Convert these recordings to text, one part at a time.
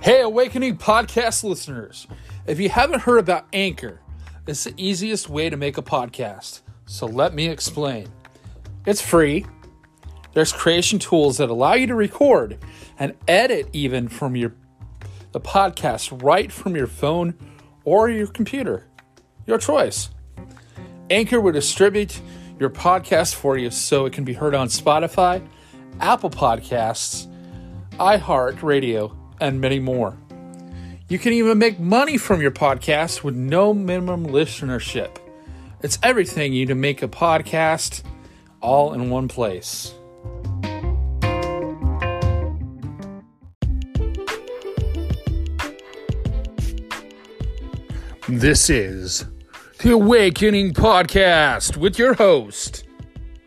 Hey, Awakening podcast listeners. If you haven't heard about Anchor, it's the easiest way to make a podcast. So let me explain. It's free. There's creation tools that allow you to record and edit even from the podcast right from your phone or your computer. Your choice. Anchor will distribute your podcast for you so it can be heard on Spotify, Apple Podcasts, iHeartRadio, and many more. You can even make money from your podcast with no minimum listenership. It's everything you need to make a podcast all in one place. This is the Awakening Podcast with your host,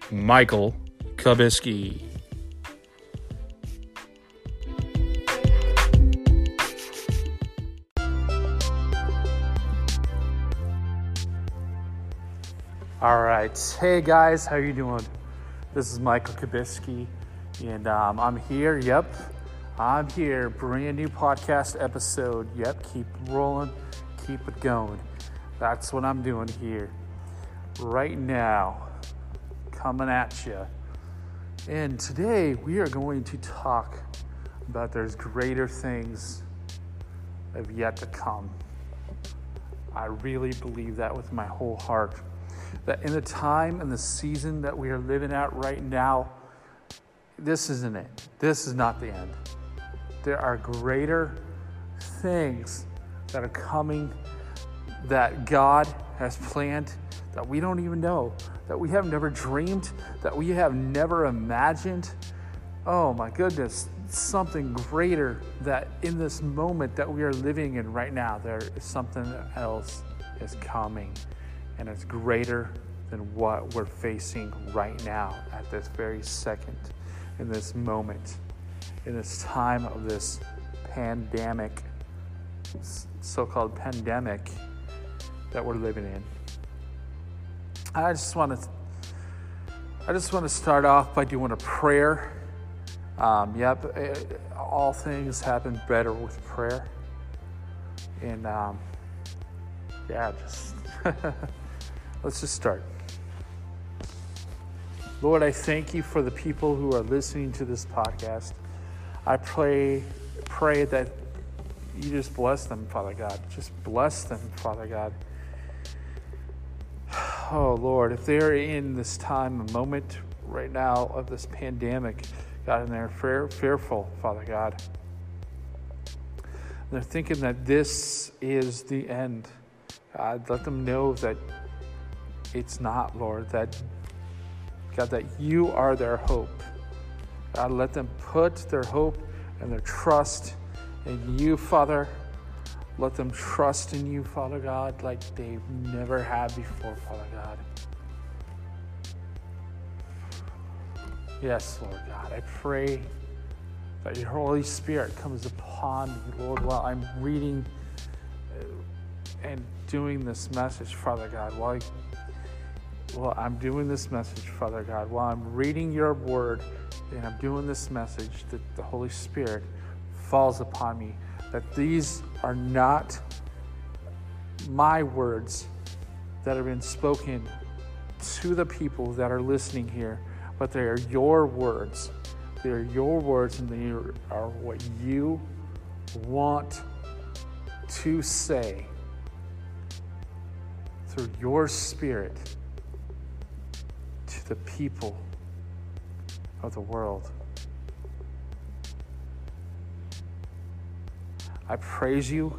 Michael Kubiski. All right, hey guys, how you doing? This is Michael Kubiski, and I'm here. Yep, I'm here. Brand new podcast episode. Yep, keep rolling, keep it going. That's what I'm doing here right now. Coming at you. And today we are going to talk about there's greater things of yet to come. I really believe that with my whole heart. That in the time and the season that we are living at right now, this isn't it. This is not the end. There are greater things that are coming that God has planned that we don't even know, that we have never dreamed, that we have never imagined. Oh my goodness, something greater that in this moment that we are living in right now, there is something else is coming. And it's greater than what we're facing right now at this very second, in this moment, in this time of this pandemic, so-called pandemic that we're living in. I just want to start off by doing a prayer. All things happen better with prayer. And let's just start. Lord, I thank you for the people who are listening to this podcast. I pray that you just bless them, Father God. Just bless them, Father God. Oh, Lord, if they're in this time, a moment right now of this pandemic, God, and they're fearful, Father God. They're thinking that this is the end. God, let them know that it's not, Lord, that, God, that you are their hope. God, let them put their hope and their trust in you, Father. Let them trust in you, Father God, like they've never had before, Father God. Yes, Lord God, I pray that your Holy Spirit comes upon me, Lord, while I'm reading and doing this message, Father God, while I'm reading your word and I'm doing this message, that the Holy Spirit falls upon me, that these are not my words that have been spoken to the people that are listening here, but they are your words. They are your words, and they are what you want to say through your Spirit to the people of the world. I praise you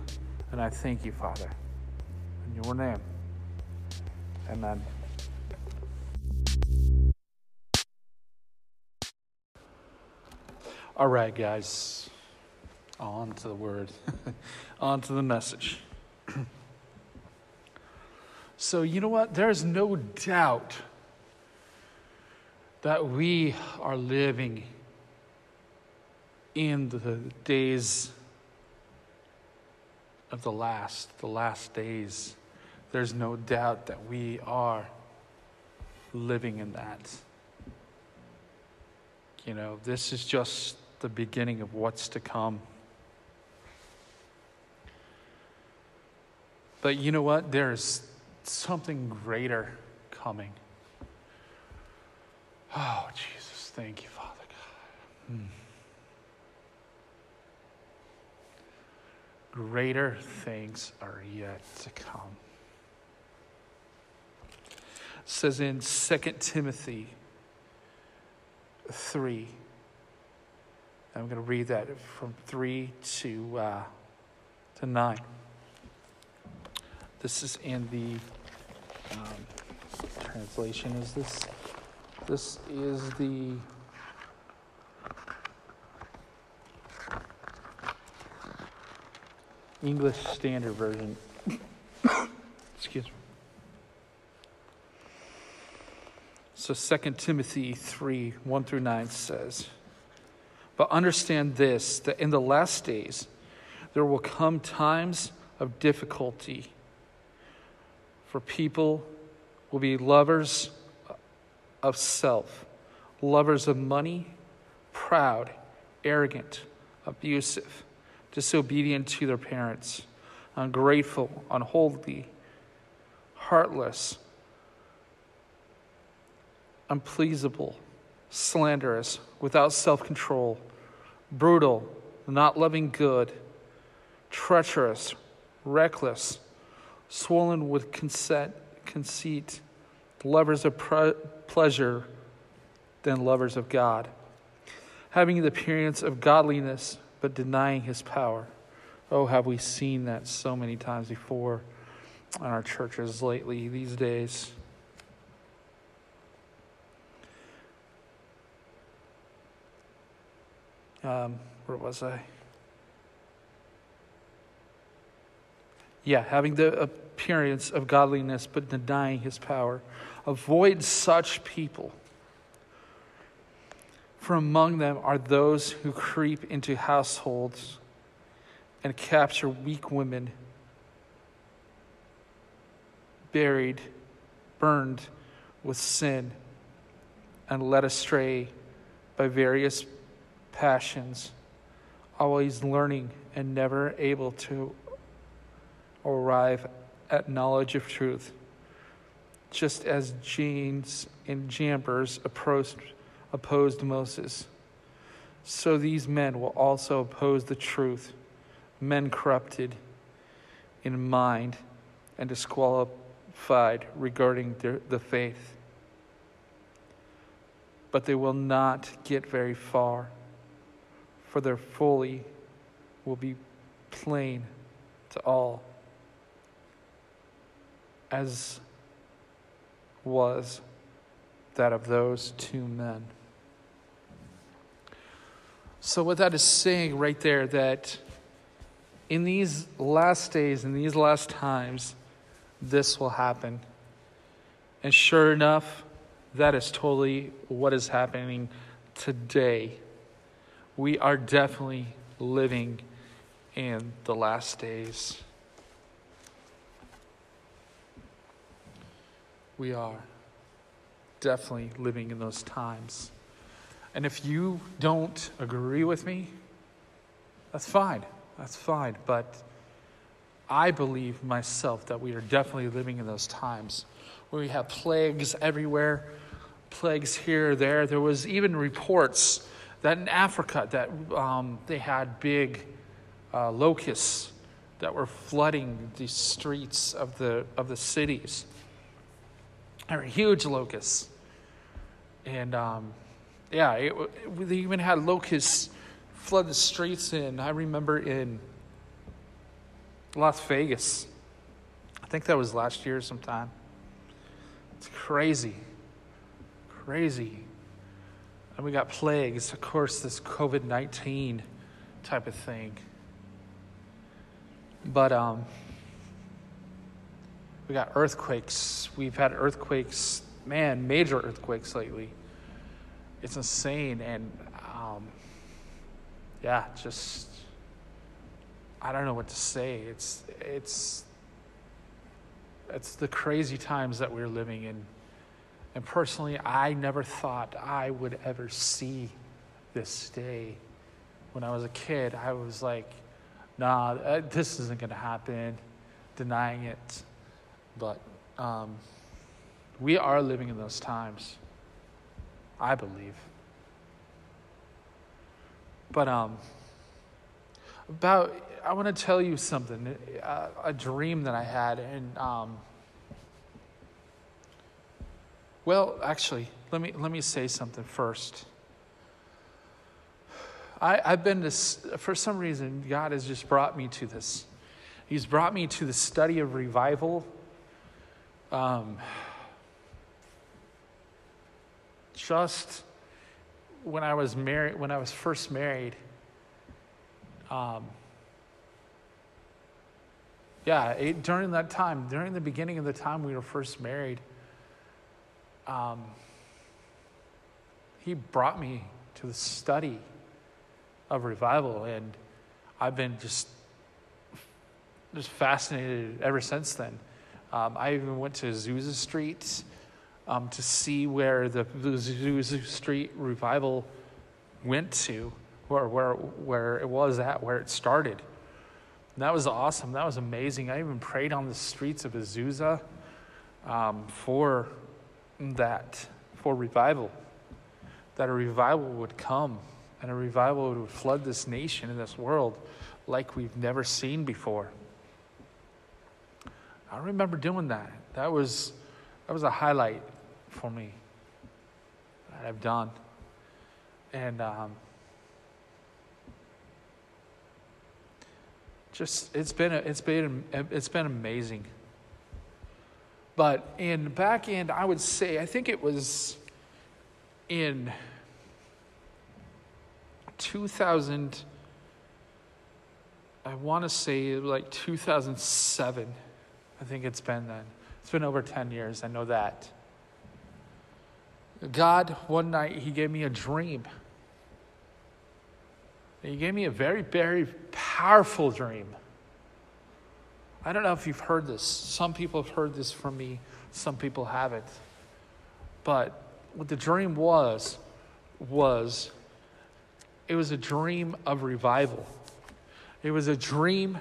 and I thank you, Father, in your name. Amen. All right, guys, on to the word, on to the message. So you know what? There's no doubt that we are living in the days of the last days. There's no doubt that we are living in that. You know, this is just the beginning of what's to come. But you know what? There's something greater coming. Oh, Jesus, thank you, Father God. Greater things are yet to come. It says in 2 Timothy 3. I'm going to read that from 3 to 9. This is in the translation. Is this? This is the English Standard Version. Excuse me. So 2 Timothy 3, 1 through 9 says, "But understand this, that in the last days there will come times of difficulty. For people will be lovers of self, lovers of money, proud, arrogant, abusive, disobedient to their parents, ungrateful, unholy, heartless, unpleasable, slanderous, without self-control, brutal, not loving good, treacherous, reckless, swollen with conceit, lovers of pleasure than lovers of God, having the appearance of godliness but denying his power." Oh, have we seen that so many times before in our churches lately these days. Where was I? Yeah, having the appearance of godliness but denying his power. Avoid such people. For among them are those who creep into households and capture weak women, burned with sin, and led astray by various passions, always learning and never able to arrive at knowledge of truth. Just as Jannes and Jambres opposed Moses, so these men will also oppose the truth, men corrupted in mind and disqualified regarding the faith. But they will not get very far, for their folly will be plain to all, as was that of those two men. So what that is saying right there, that in these last days, in these last times, this will happen. And sure enough, that is totally what is happening today. We are definitely living in the last days. We are definitely living in those times. And if you don't agree with me, that's fine. That's fine. But I believe myself that we are definitely living in those times where we have plagues everywhere, plagues here, there. There was even reports that in Africa that they had big locusts that were flooding the streets of the cities. There were huge locusts, and they even had locusts flood the streets. And I remember in Las Vegas, I think that was last year sometime. It's crazy. And we got plagues, of course, this COVID-19 type of thing. But we got earthquakes. We've had earthquakes, major earthquakes lately. It's insane. And I don't know what to say. It's the crazy times that we're living in. And personally, I never thought I would ever see this day. When I was a kid, I was like, nah, this isn't going to happen. denying it. But we are living in those times, I believe. But I want to tell you something, a dream that I had. And well, actually, let me say something first. I've been to, for some reason, God has just brought me to this. He's brought me to the study of revival. Just when I was first married, during that time, during the beginning of the time we were first married, He brought me to the study of revival, and I've been just fascinated ever since then. I even went to Azusa Street to see where the Azusa Street revival went to, where it was at, where it started. And that was awesome. That was amazing. I even prayed on the streets of Azusa for that, for revival, that a revival would come. And a revival would flood this nation and this world like we've never seen before. I remember doing that. That was a highlight for me that I've done. And just it's been amazing. But in the back end, I would say, I think it was in 2000, I want to say like 2007, I think it's been then. It's been over 10 years, I know that. God, one night, He gave me a dream. He gave me a very, very powerful dream. I don't know if you've heard this. Some people have heard this from me. Some people haven't. But what the dream was... It was a dream of revival. It was a dream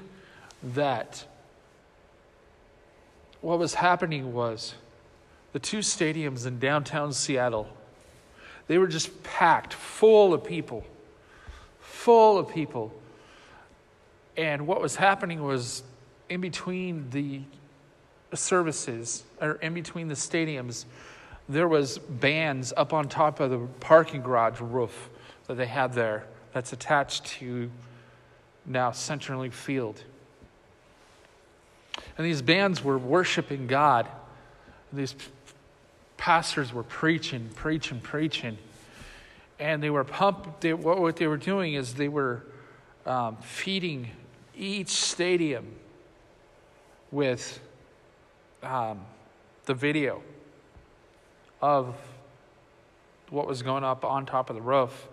that what was happening was the two stadiums in downtown Seattle, they were just packed, full of people. And what was happening was in between the services, or in between the stadiums, there was bands up on top of the parking garage roof that they had there, that's attached to now CenturyLink Field. And these bands were worshiping God. And these pastors were preaching. And they were pumped. What they were doing is they were feeding each stadium with the video of what was going up on top of the roof.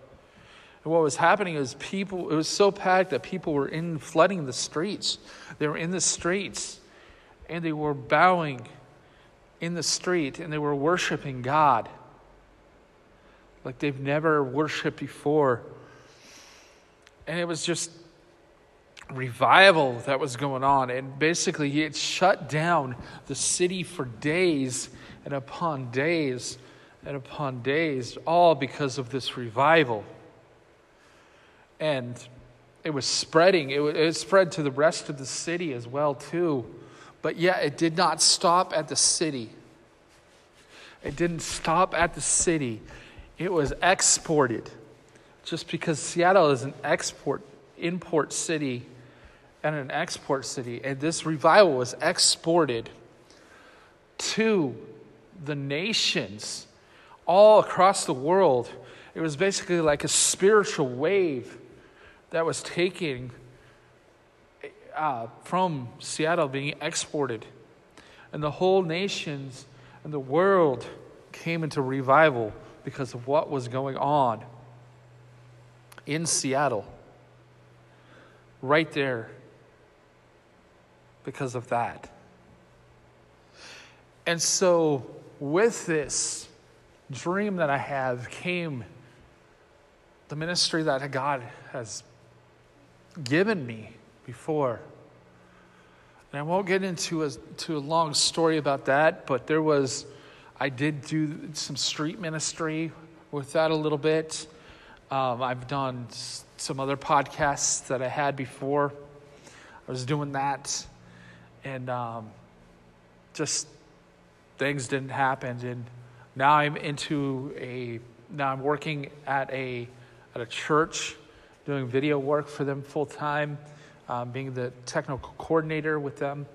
And what was happening is it was so packed that people were flooding the streets. They were in the streets, and they were bowing in the street, and they were worshiping God like they've never worshiped before. And it was just revival that was going on. And basically, it shut down the city for days and upon days and upon days, all because of this revival. And it was spreading. It spread to the rest of the city as well, too. But yet, it did not stop at the city. It didn't stop at the city. It was exported. Just because Seattle is an import city and an export city. And this revival was exported to the nations all across the world. It was basically like a spiritual wave that was taken from Seattle, being exported. And the whole nations and the world came into revival because of what was going on in Seattle. Right there. Because of that. And so with this dream that I have came the ministry that God has given me before. And I won't get into a long story about that, but I did do some street ministry with that a little bit. I've done some other podcasts that I had before. I was doing that, and just things didn't happen. And now I'm working at a church, doing video work for them full time, being the technical coordinator with them,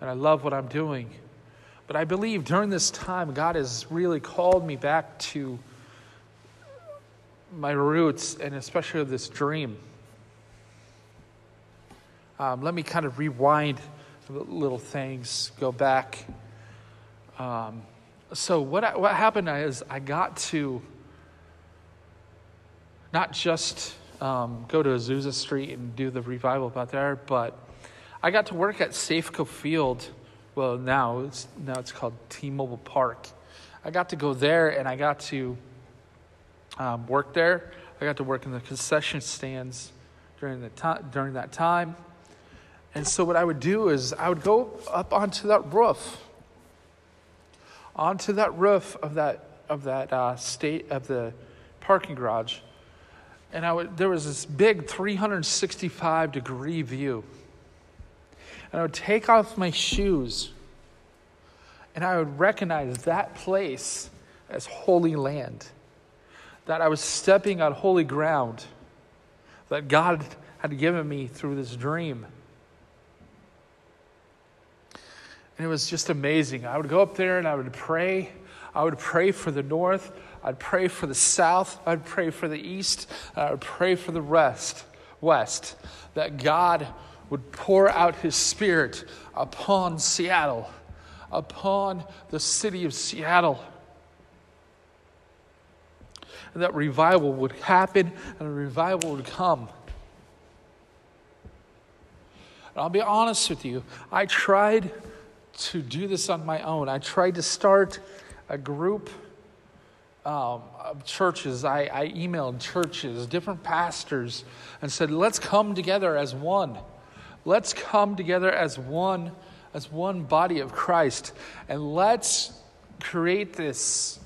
and I love what I'm doing. But I believe during this time, God has really called me back to my roots, and especially this dream. Let me kind of rewind little things, go back. So what happened is I got to not just go to Azusa Street and do the revival about there, but I got to work at Safeco Field. Well, now it's called T-Mobile Park. I got to go there, and I got to work there. I got to work in the concession stands during that time. And so what I would do is I would go up onto that roof of that state of the parking garage, and there was this big 365-degree view. And I would take off my shoes, and I would recognize that place as holy land, that I was stepping on holy ground that God had given me through this dream. And it was just amazing. I would go up there and I would pray. I would pray for the north. I'd pray for the south. I'd pray for the east. I would pray for the west, that God would pour out his spirit upon Seattle, upon the city of Seattle. And that revival would happen and a revival would come. And I'll be honest with you, I tried to do this on my own. I tried to start a group of churches. I emailed churches, different pastors, and said, let's come together as one. Let's come together as one body of Christ, and let's create this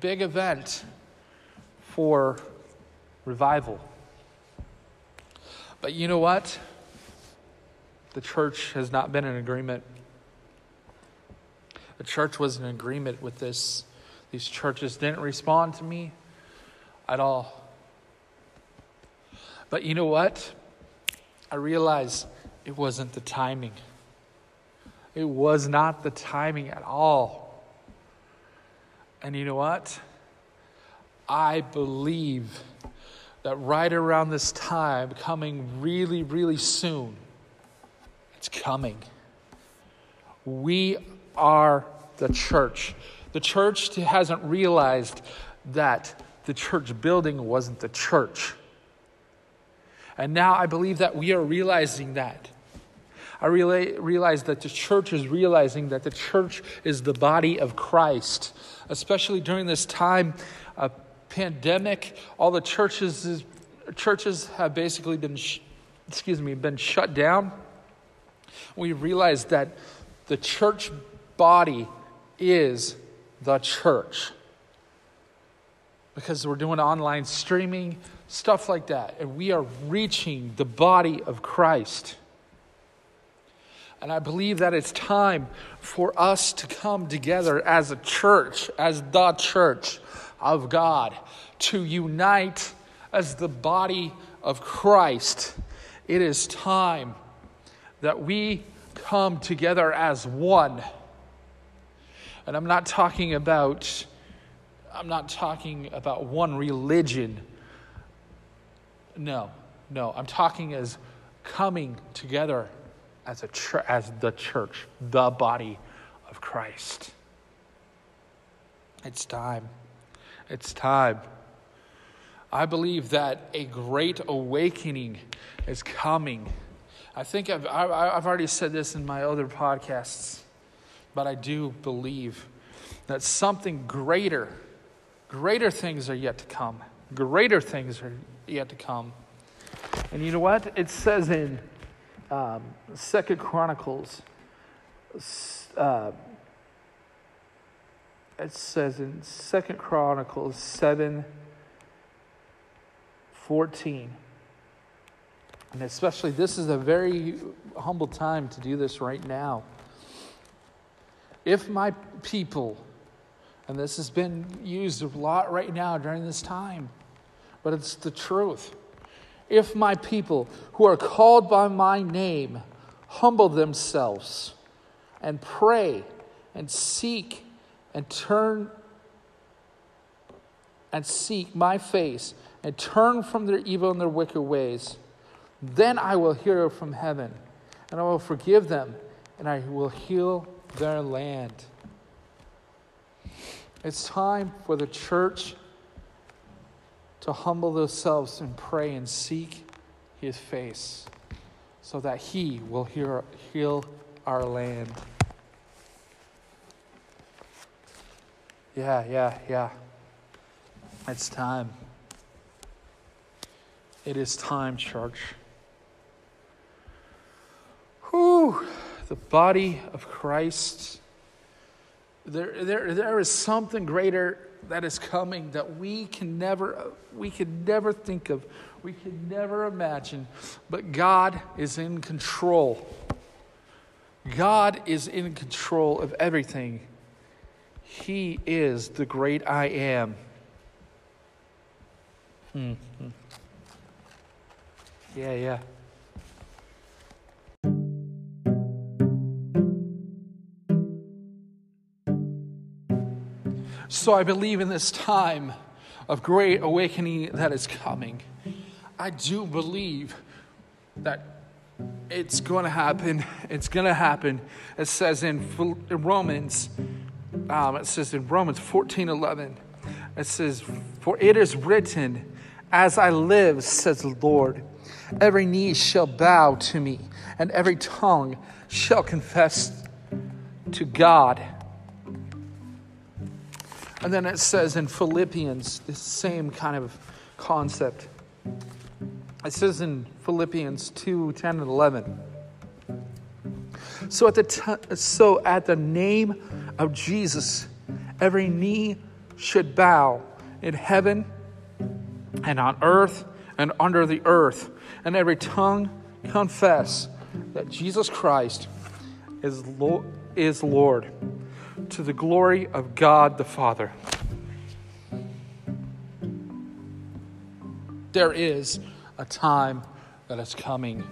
big event for revival. But you know what? The church has not been in agreement. The church was in agreement with this. These churches didn't respond to me at all. But you know what? I realized it wasn't the timing. It was not the timing at all. And you know what? I believe that right around this time, coming really, really soon, it's coming. We are the church. The church hasn't realized that the church building wasn't the church. And now I believe that we are realizing that. I realize that the church is realizing that the church is the body of Christ. Especially during this time of pandemic, all the churches have basically been shut down. We realize that the church body is the church, because we're doing online streaming, stuff like that, and we are reaching the body of Christ. And I believe that it's time for us to come together as a church, as the church of God, to unite as the body of Christ. It is time that we come together as one. And I'm not talking about one religion. No. I'm talking as coming together as the church, the body of Christ. It's time. It's time. I believe that a great awakening is coming. I think I've already said this in my other podcasts, but I do believe that something greater things are yet to come. Greater things are yet to come. And you know what? It says in Second Chronicles, it says in Second Chronicles 7:14, and especially this is a very humble time to do this right now. If my people, and this has been used a lot right now during this time, but it's the truth. If my people who are called by my name humble themselves and pray and seek and turn and seek my face and turn from their evil and their wicked ways, then I will hear from heaven and I will forgive them and I will heal their land. It's time for the church to humble themselves and pray and seek his face so that he will heal our land. Yeah. It's time. It is time, church. Whew. The body of Christ. There is something greater that is coming that we can never think of, we can never imagine. But God is in control. God is in control of everything. He is the great I am. Mm-hmm. Yeah. So I believe in this time of great awakening that is coming. I do believe that it's going to happen. It's going to happen. It says in Romans, it says in Romans 14:11, it says, "For it is written, as I live, says the Lord, every knee shall bow to me, and every tongue shall confess to God." And then it says in Philippians, the same kind of concept. It says in Philippians 2:10-11. So at the name of Jesus, every knee should bow in heaven and on earth and under the earth, and every tongue confess that Jesus Christ is Lord, to the glory of God the Father. There is a time that is coming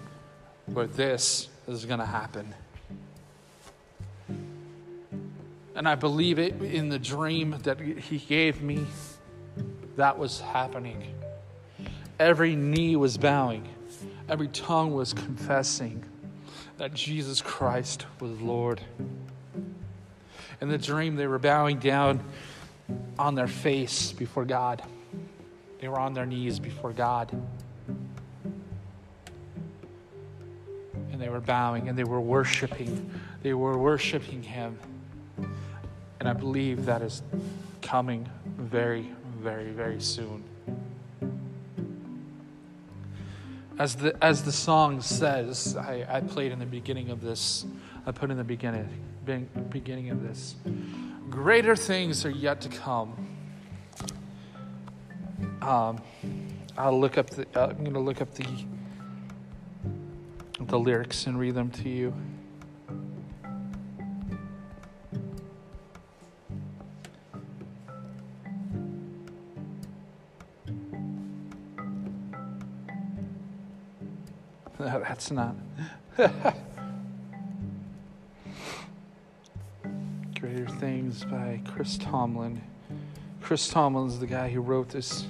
where this is going to happen. And I believe it in the dream that he gave me, that was happening. Every knee was bowing. Every tongue was confessing that Jesus Christ was Lord. In the dream, they were bowing down on their face before God. They were on their knees before God. And they were bowing and they were worshiping. They were worshiping him. And I believe that is coming very, very, very soon. As the song says, I played in the beginning of this. I put in the beginning of this. Greater things are yet to come. I'm gonna look up the lyrics and read them to you. No, that's not. Greater Things by Chris Tomlin. Chris Tomlin is the guy who wrote this.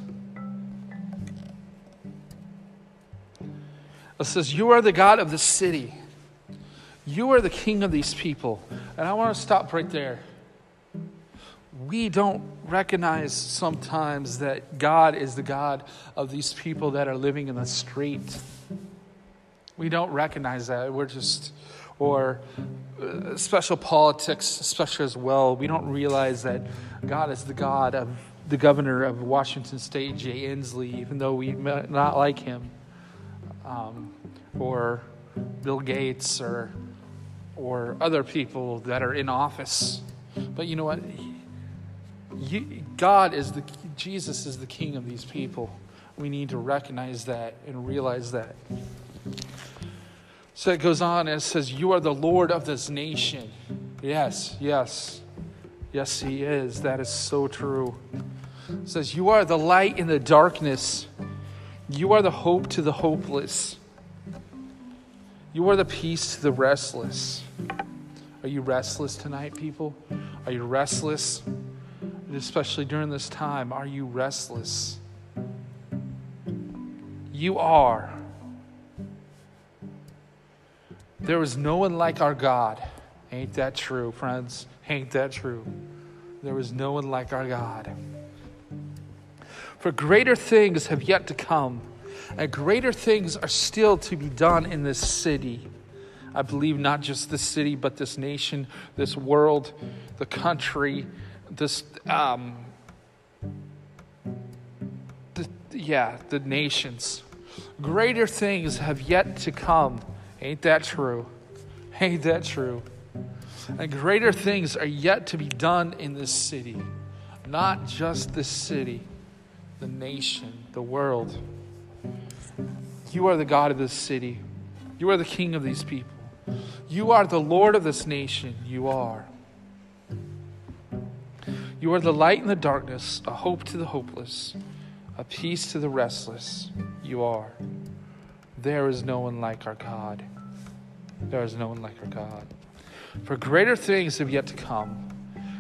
It says, "You are the God of the city. You are the king of these people." And I want to stop right there. We don't recognize sometimes that God is the God of these people that are living in the street. We don't recognize that. We're just... or special politics, especially as well. We don't realize that God is the God of the governor of Washington State, Jay Inslee, even though we might not like him. Or Bill Gates or other people that are in office. But you know what? Jesus is the king of these people. We need to recognize that and realize that. So it goes on and it says, you are the Lord of this nation. Yes, he is. That is so true. It says, you are the light in the darkness. You are the hope to the hopeless. You are the peace to the restless. Are you restless tonight, people? Are you restless? And especially during this time, are you restless? You are. There is no one like our God. Ain't that true, friends? Ain't that true? There is no one like our God. For greater things have yet to come, and greater things are still to be done in this city. I believe not just this city, but this nation, this world, the country, the nations. Greater things have yet to come. Ain't that true? Ain't that true? And greater things are yet to be done in this city. Not just this city, the nation, the world. You are the God of this city. You are the king of these people. You are the Lord of this nation. You are. You are the light in the darkness, a hope to the hopeless, a peace to the restless. You are. There is no one like our God. There is no one like our God. For greater things have yet to come,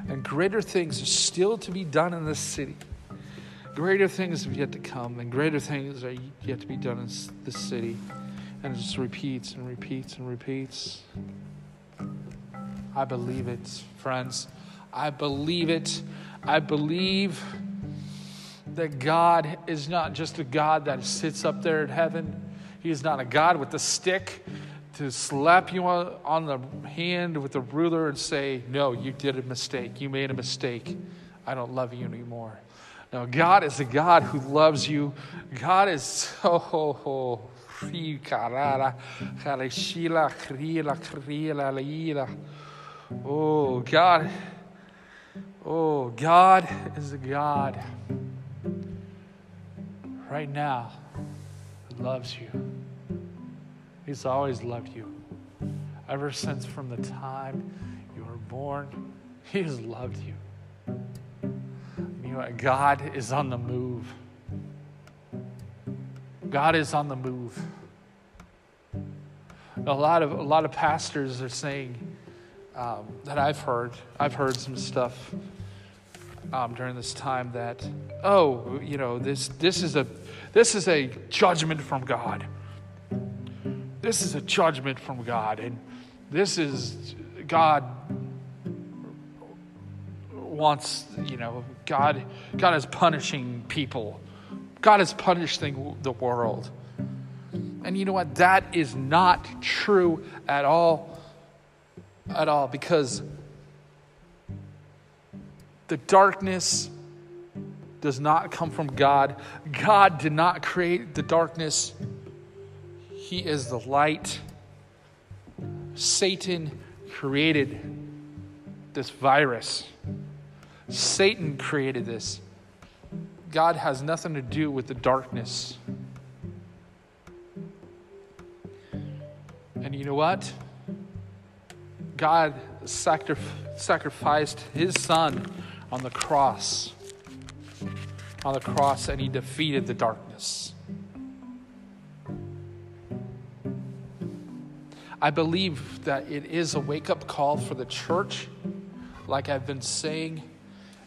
and greater things are still to be done in this city. Greater things have yet to come, and greater things are yet to be done in this city. And it just repeats and repeats and repeats. I believe it, friends. I believe it. I believe that God is not just a God that sits up there in heaven. He is not a God with a stick to slap you on the hand with a ruler and say, no, you did a mistake. You made a mistake. I don't love you anymore. No, God is a God who loves you. God is so... God is a God right now that loves you. He's always loved you. Ever since from the time you were born, he has loved you. You know what? God is on the move. God is on the move. A lot of pastors are saying that I've heard some stuff during this time that this is a judgment from God. This is a judgment from God, and this is God is punishing people. God is punishing the world. And you know what? That is not true at all. At all. Because the darkness does not come from God. God did not create the darkness. He is the light. Satan created this virus. Satan created this. God has nothing to do with the darkness. And you know what? God sacrificed his son on the cross. On the cross, and he defeated the darkness. I believe that it is a wake-up call for the church. Like I've been saying,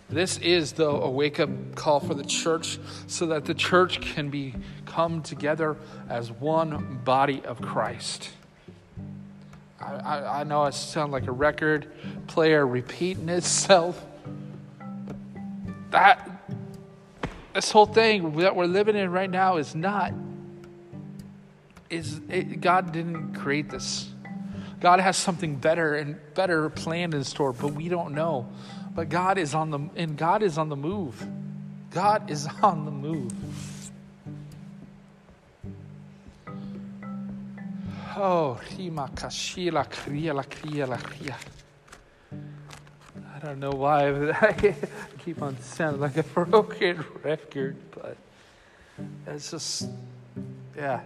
this is, though, a wake-up call for the church so that the church can come together as one body of Christ. I know I sound like a record player repeating itself, but this whole thing that we're living in right now is not. God didn't create this. God has something better and better planned in store, but we don't know. But God is on the move. God is on the move. Oh, I don't know why, but I keep on sounding like a broken record, but it's just, yeah,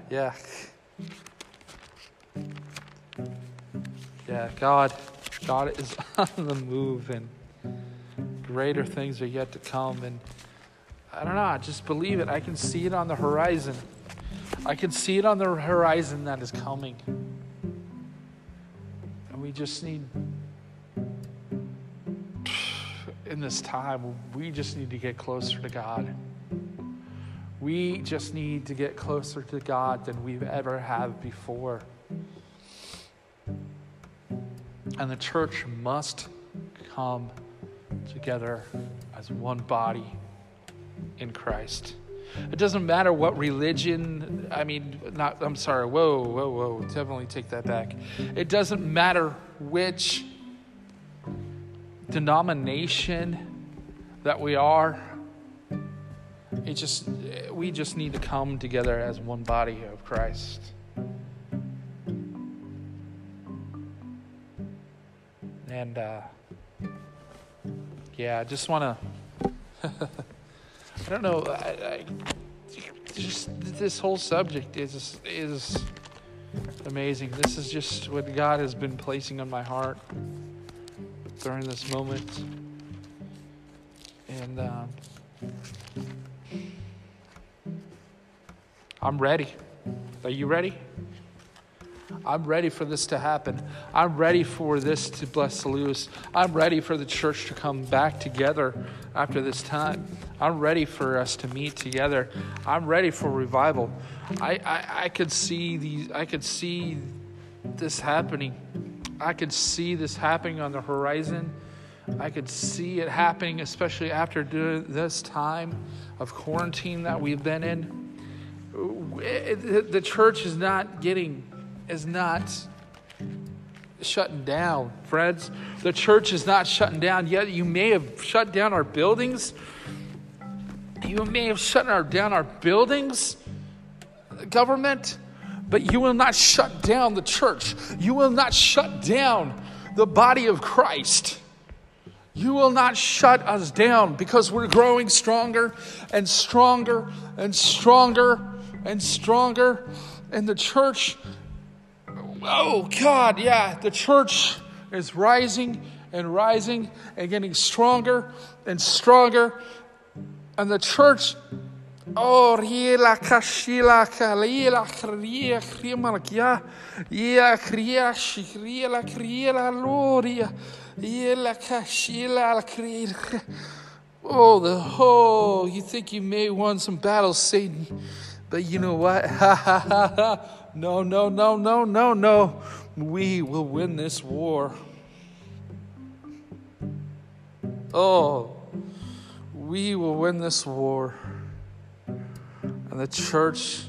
God is on the move, and greater things are yet to come, and I don't know, I just believe it. I can see it on the horizon. I can see it on the horizon that is coming. And we just need, in this time, we just need to get closer to God. We just need to get closer to God than we've ever have before. And the church must come together as one body in Christ. It doesn't matter what religion, definitely take that back. It doesn't matter which denomination that we are. We just need to come together as one body of Christ. And, I just want to... I don't know, this whole subject is amazing. This is just what God has been placing on my heart during this moment. And I'm ready. Are you ready? I'm ready for this to happen. I'm ready for this to bless the loose. I'm ready for the church to come back together after this time. I'm ready for us to meet together. I'm ready for revival. I could see this happening. I could see this happening on the horizon. I could see it happening, especially after this time of quarantine that we've been in. The church is not shutting down, friends. The church is not shutting down yet. You may have shut down our buildings. You may have shut down our buildings, government, but you will not shut down the church. You will not shut down the body of Christ. You will not shut us down because we're growing stronger and stronger and stronger and stronger. And the church... Oh, God, yeah, the church is rising and rising and getting stronger and stronger. And the church, you think you may won some battles, Satan, but you know what? No. We will win this war. Oh, we will win this war. And the church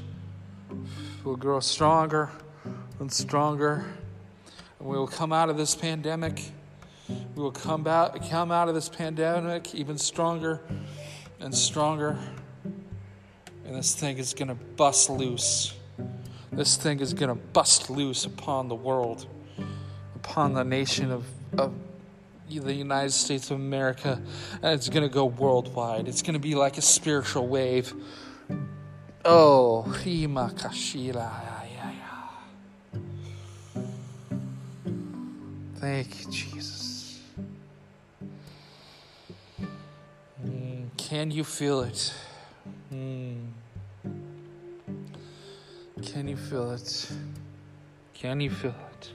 will grow stronger and stronger. And we will come out of this pandemic. We will come out of this pandemic even stronger and stronger. And this thing is going to bust loose. This thing is going to bust loose upon the world, upon the nation of the United States of America, and it's going to go worldwide. It's going to be like a spiritual wave. Oh, Hima Kashila. Thank you, Jesus. Can you feel it? Can you feel it? Can you feel it?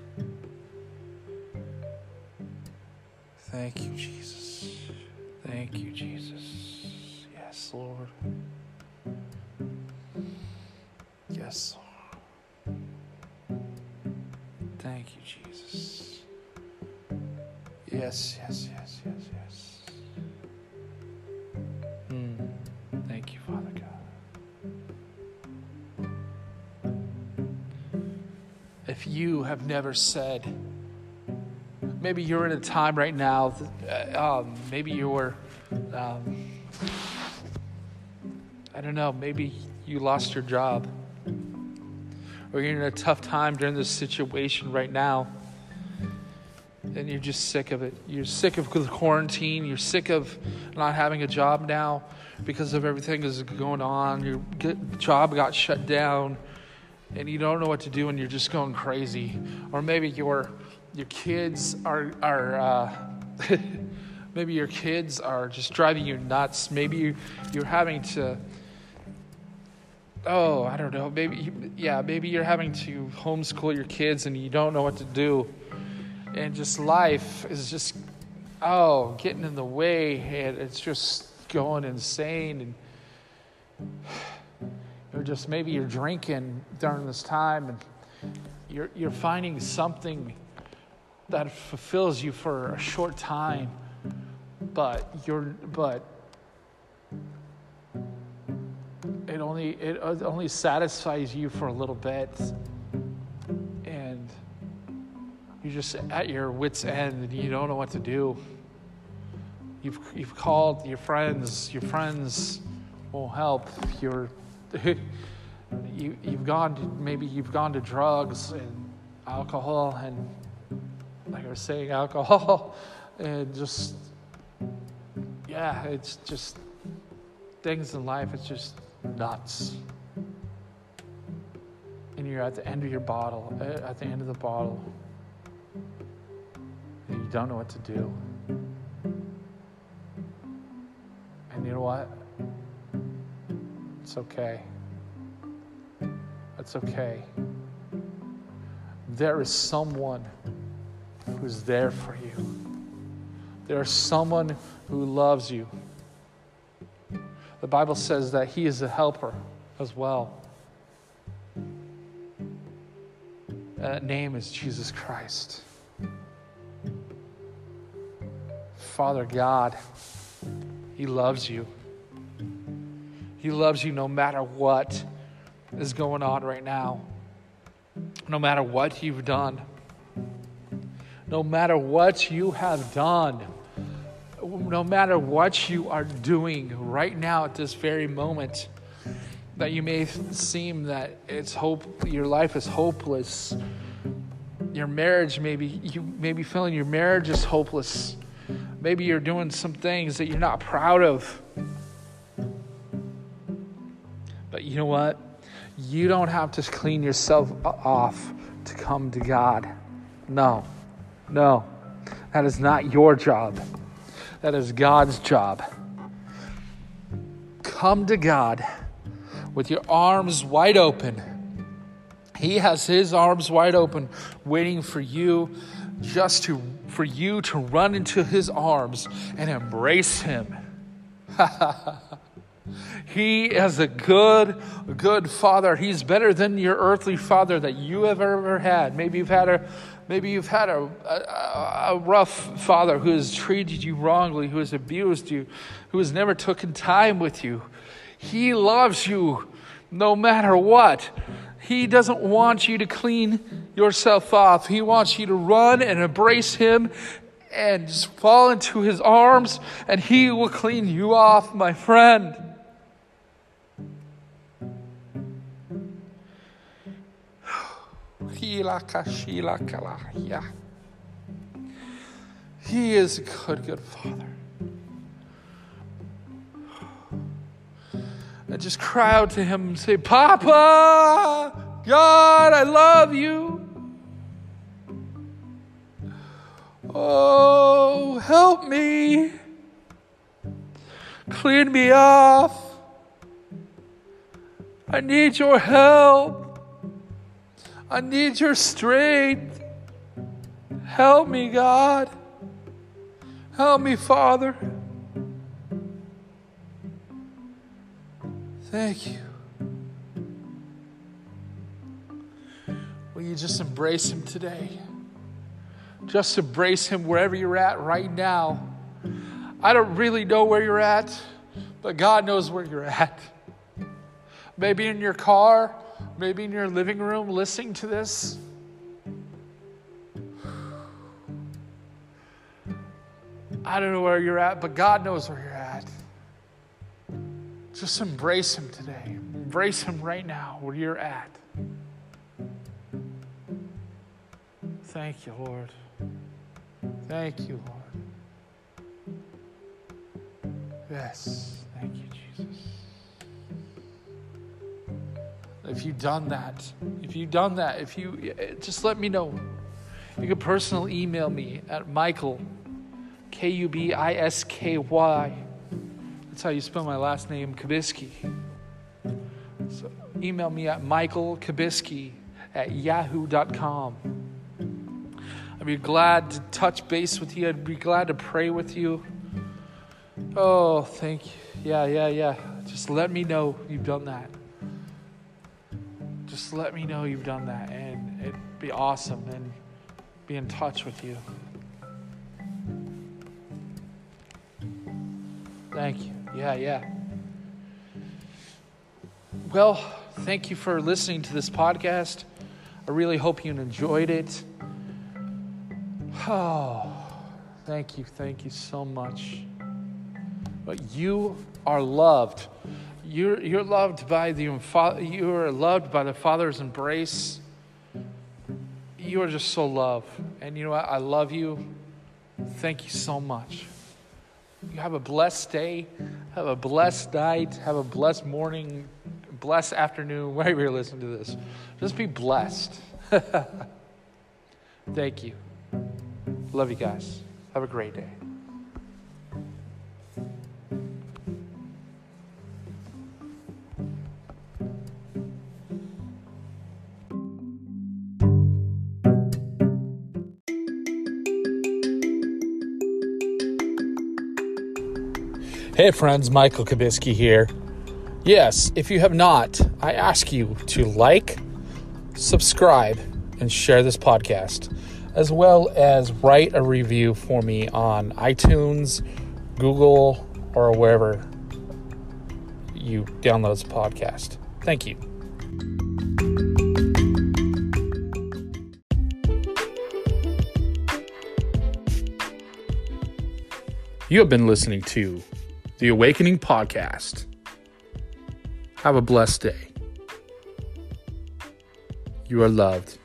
Thank you, Jesus. Thank you, Jesus. Yes, Lord. Yes, Lord. Thank you, Jesus. Yes, yes, yes, yes, yes. Thank you, Father God. If you have never said, maybe you're in a time right now, maybe you're, maybe you lost your job. or you're in a tough time during this situation right now, and you're just sick of it. You're sick of the quarantine. You're sick of not having a job now because of everything that's going on. Your job got shut down, and you don't know what to do, and you're just going crazy. Or maybe your kids are maybe your kids are just driving you nuts. Maybe you're having to. Oh, I don't know. Maybe you're having to homeschool your kids, and you don't know what to do. And just life is just, getting in the way, and it's just going insane. And you're just, maybe you're drinking during this time, and you're finding something that fulfills you for a short time, but it only satisfies you for a little bit. You're just at your wit's end, and you don't know what to do. You've called your friends. Your friends won't help. You've gone to drugs and alcohol, and like I was saying, alcohol, and just it's just things in life. It's just nuts, and you're at the end of your bottle. At the end of the bottle. You don't know what to do. And you know what? It's okay. That's okay. There is someone who's there for you. There is someone who loves you. The Bible says that he is a helper as well. That name is Jesus Christ. Father God, he loves you. He loves you no matter what is going on right now. No matter what you've done. No matter what you have done. No matter what you are doing right now at this very moment. That you may seem that your life is hopeless. Your marriage you may be feeling your marriage is hopeless. Maybe you're doing some things that you're not proud of. But you know what? You don't have to clean yourself off to come to God. No. That is not your job. That is God's job. Come to God with your arms wide open. He has his arms wide open, waiting for you for you to run into his arms and embrace him. He is a good, good father. He's better than your earthly father that you have ever had. Maybe you've had a rough father who has treated you wrongly, who has abused you, who has never taken time with you. He loves you no matter what. He doesn't want you to clean yourself off. He wants you to run and embrace him and just fall into his arms, and he will clean you off, my friend. He is a good, good father. And just cry out to him and say, Papa, God, I love you. Oh, help me. Clean me off. I need your help. I need your strength. Help me, God. Help me, Father. Thank you. Will you just embrace him today? Just embrace him wherever you're at right now. I don't really know where you're at, but God knows where you're at. Maybe in your car, maybe in your living room listening to this. I don't know where you're at, but God knows where you're at. Just embrace him today. Embrace him right now where you're at. Thank you, Lord. Thank you, Lord. Yes. Thank you, Jesus. If you've done that, just let me know. You can personally email me at Michael, Kubisky. That's how you spell my last name, Kubiski. So email me at michaelkubiski@yahoo.com. I'd be glad to touch base with you. I'd be glad to pray with you. Oh, thank you. Yeah. Just let me know you've done that. Just let me know you've done that, and it'd be awesome, and be in touch with you. Thank you. Yeah. Well, thank you for listening to this podcast. I really hope you enjoyed it. Oh, thank you so much. But you are loved. You're loved by the Father's embrace. You are just so loved, and you know what? I love you. Thank you so much. You have a blessed day. Have a blessed night. Have a blessed morning. Blessed afternoon, whenever you're listening to this. Just be blessed. Thank you. Love you guys. Have a great day. Hey friends, Michael Kubiski here. Yes, if you have not, I ask you to like, subscribe, and share this podcast, as well as write a review for me on iTunes, Google, or wherever you download this podcast. Thank you. You have been listening to The Awakening Podcast. Have a blessed day. You are loved.